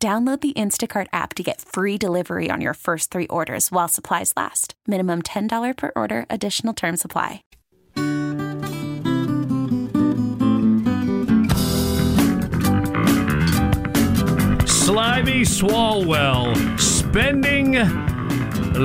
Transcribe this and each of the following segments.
Download the Instacart app to get free delivery on your first three orders while supplies last. Minimum $10 per order. Additional terms apply. Slimy Swalwell spending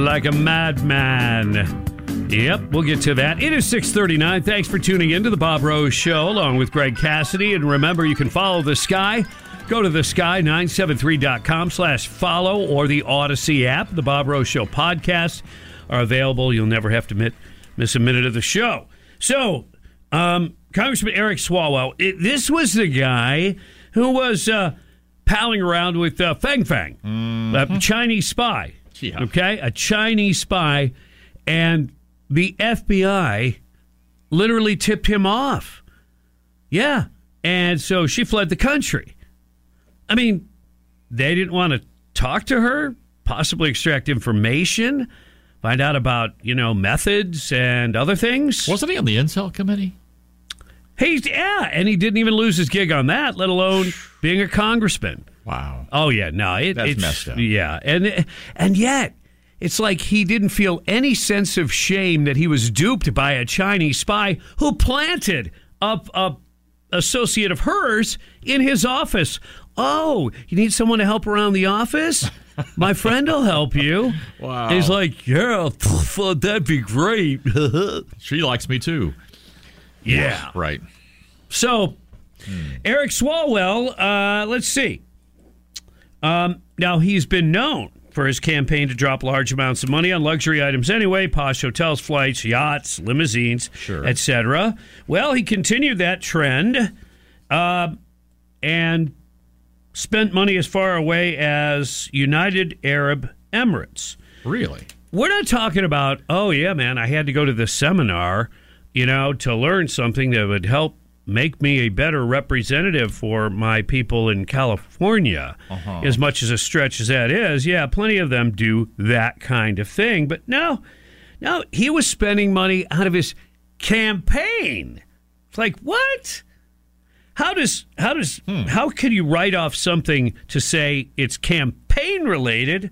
like a madman. Yep, we'll get to that. It is 6:39. Thanks for tuning in to The Bob Ross Show along with Greg Cassidy. And remember, you can follow The Sky. Go to the sky973.com/follow or the Odyssey app. The Bob Ross Show podcasts are available. You'll never have to miss a minute of the show. So, Congressman Eric Swalwell, this was the guy who was palling around with Feng Feng, a Chinese spy. Yeah. Okay, a Chinese spy. And the FBI literally tipped him off. Yeah. And so she fled the country. I mean, they didn't want to talk to her, possibly extract information, find out about, methods and other things. Wasn't he on the Intel Committee? And he didn't even lose his gig on that, let alone being a congressman. Wow. Oh, yeah, no. That's messed up. Yeah, and yet, it's like he didn't feel any sense of shame that he was duped by a Chinese spy who planted a associate of hers in his office. Oh, you need someone to help around the office? My friend will help you. Wow. And he's like, yeah, that'd be great. She likes me too. Yeah. Right. So, Eric Swalwell, let's see. Now, he's been known for his campaign to drop large amounts of money on luxury items anyway, posh hotels, flights, yachts, limousines, etc. Well, he continued that trend and spent money as far away as United Arab Emirates. Really? We're not talking about, oh, yeah, man, I had to go to this seminar, to learn something that would help make me a better representative for my people in California. Uh-huh. As much as a stretch as that is, yeah, plenty of them do that kind of thing. But no, he was spending money out of his campaign. It's like, what? How can you write off something to say it's campaign related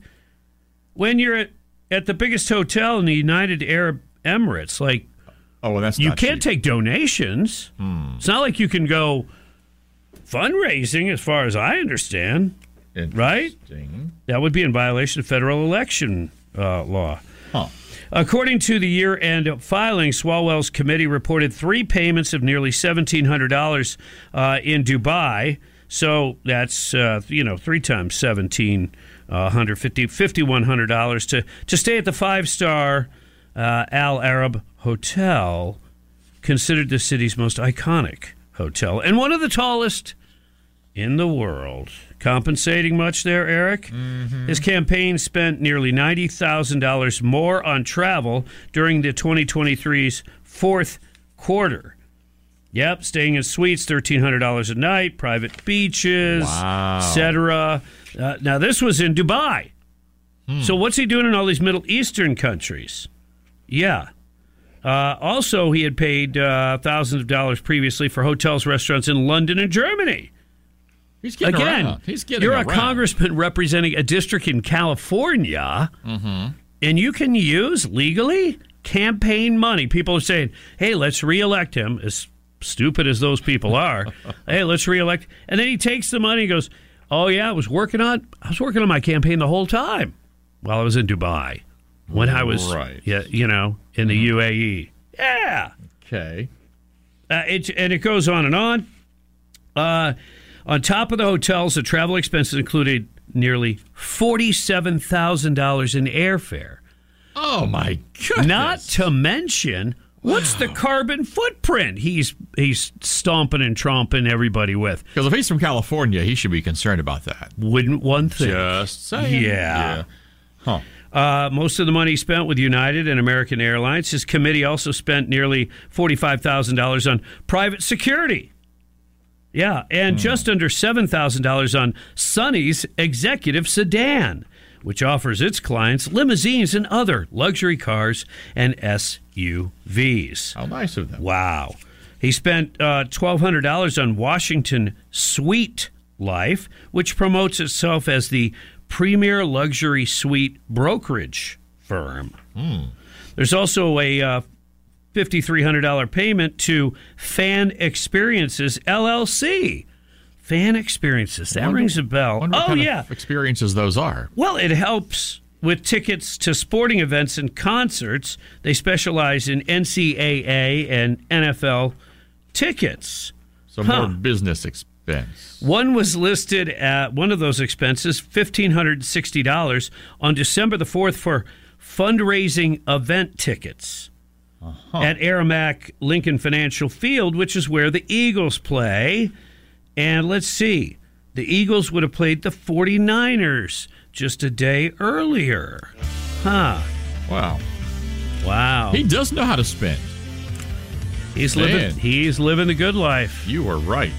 when you're at the biggest hotel in the United Arab Emirates? Like, oh, well, that's not cheap. You can't take donations. It's not like you can go fundraising, as far as I understand. Right? That would be in violation of federal election law. Huh. According to the year-end filing, Swalwell's committee reported 3 payments of nearly $1,700 in Dubai. So that's 3 times $1,750, $5,100 to stay at the 5-star Al Arab Hotel, considered the city's most iconic hotel and one of the tallest in the world. Compensating much there, Eric? Mm-hmm. His campaign spent nearly $90,000 more on travel during the 2023's fourth quarter. Yep, staying in suites, $1,300 a night, private beaches, etc. Now, this was in Dubai. So what's he doing in all these Middle Eastern countries? Yeah. Also, he had paid thousands of dollars previously for hotels, restaurants in London and Germany. He's getting around. You're a congressman representing a district in California, and you can use legally campaign money. People are saying, hey, let's reelect him, as stupid as those people are. Hey, let's reelect. And then he takes the money and goes, oh, yeah, I was working on my campaign the whole time while I was in Dubai. When I was, in the UAE. Yeah. Okay. It goes on and on. On top of the hotels, the travel expenses included nearly $47,000 in airfare. Oh, my goodness. Not to mention What's the carbon footprint he's stomping and tromping everybody with? Because if he's from California, he should be concerned about that. Wouldn't one thing? Just saying. Yeah. Huh. Most of the money spent with United and American Airlines. His committee also spent nearly $45,000 on private security. Yeah, and just under $7,000 on Sunny's Executive Sedan, which offers its clients limousines and other luxury cars and SUVs. How nice of them. Wow. He spent $1,200 on Washington Suite Life, which promotes itself as the premier luxury suite brokerage firm. There's also a $5,300 payment to Fan Experiences, LLC. Fan Experiences. That rings a bell. What kind of experiences those are. Well, it helps with tickets to sporting events and concerts. They specialize in NCAA and NFL tickets. So more business expense. One was listed at one of those expenses, $1,560, on December the 4th for fundraising event tickets. Uh-huh. At Aramark Lincoln Financial Field, which is where the Eagles play. And let's see, the Eagles would have played the 49ers just a day earlier. Wow. He does know how to spend. He's living the good life. You are right.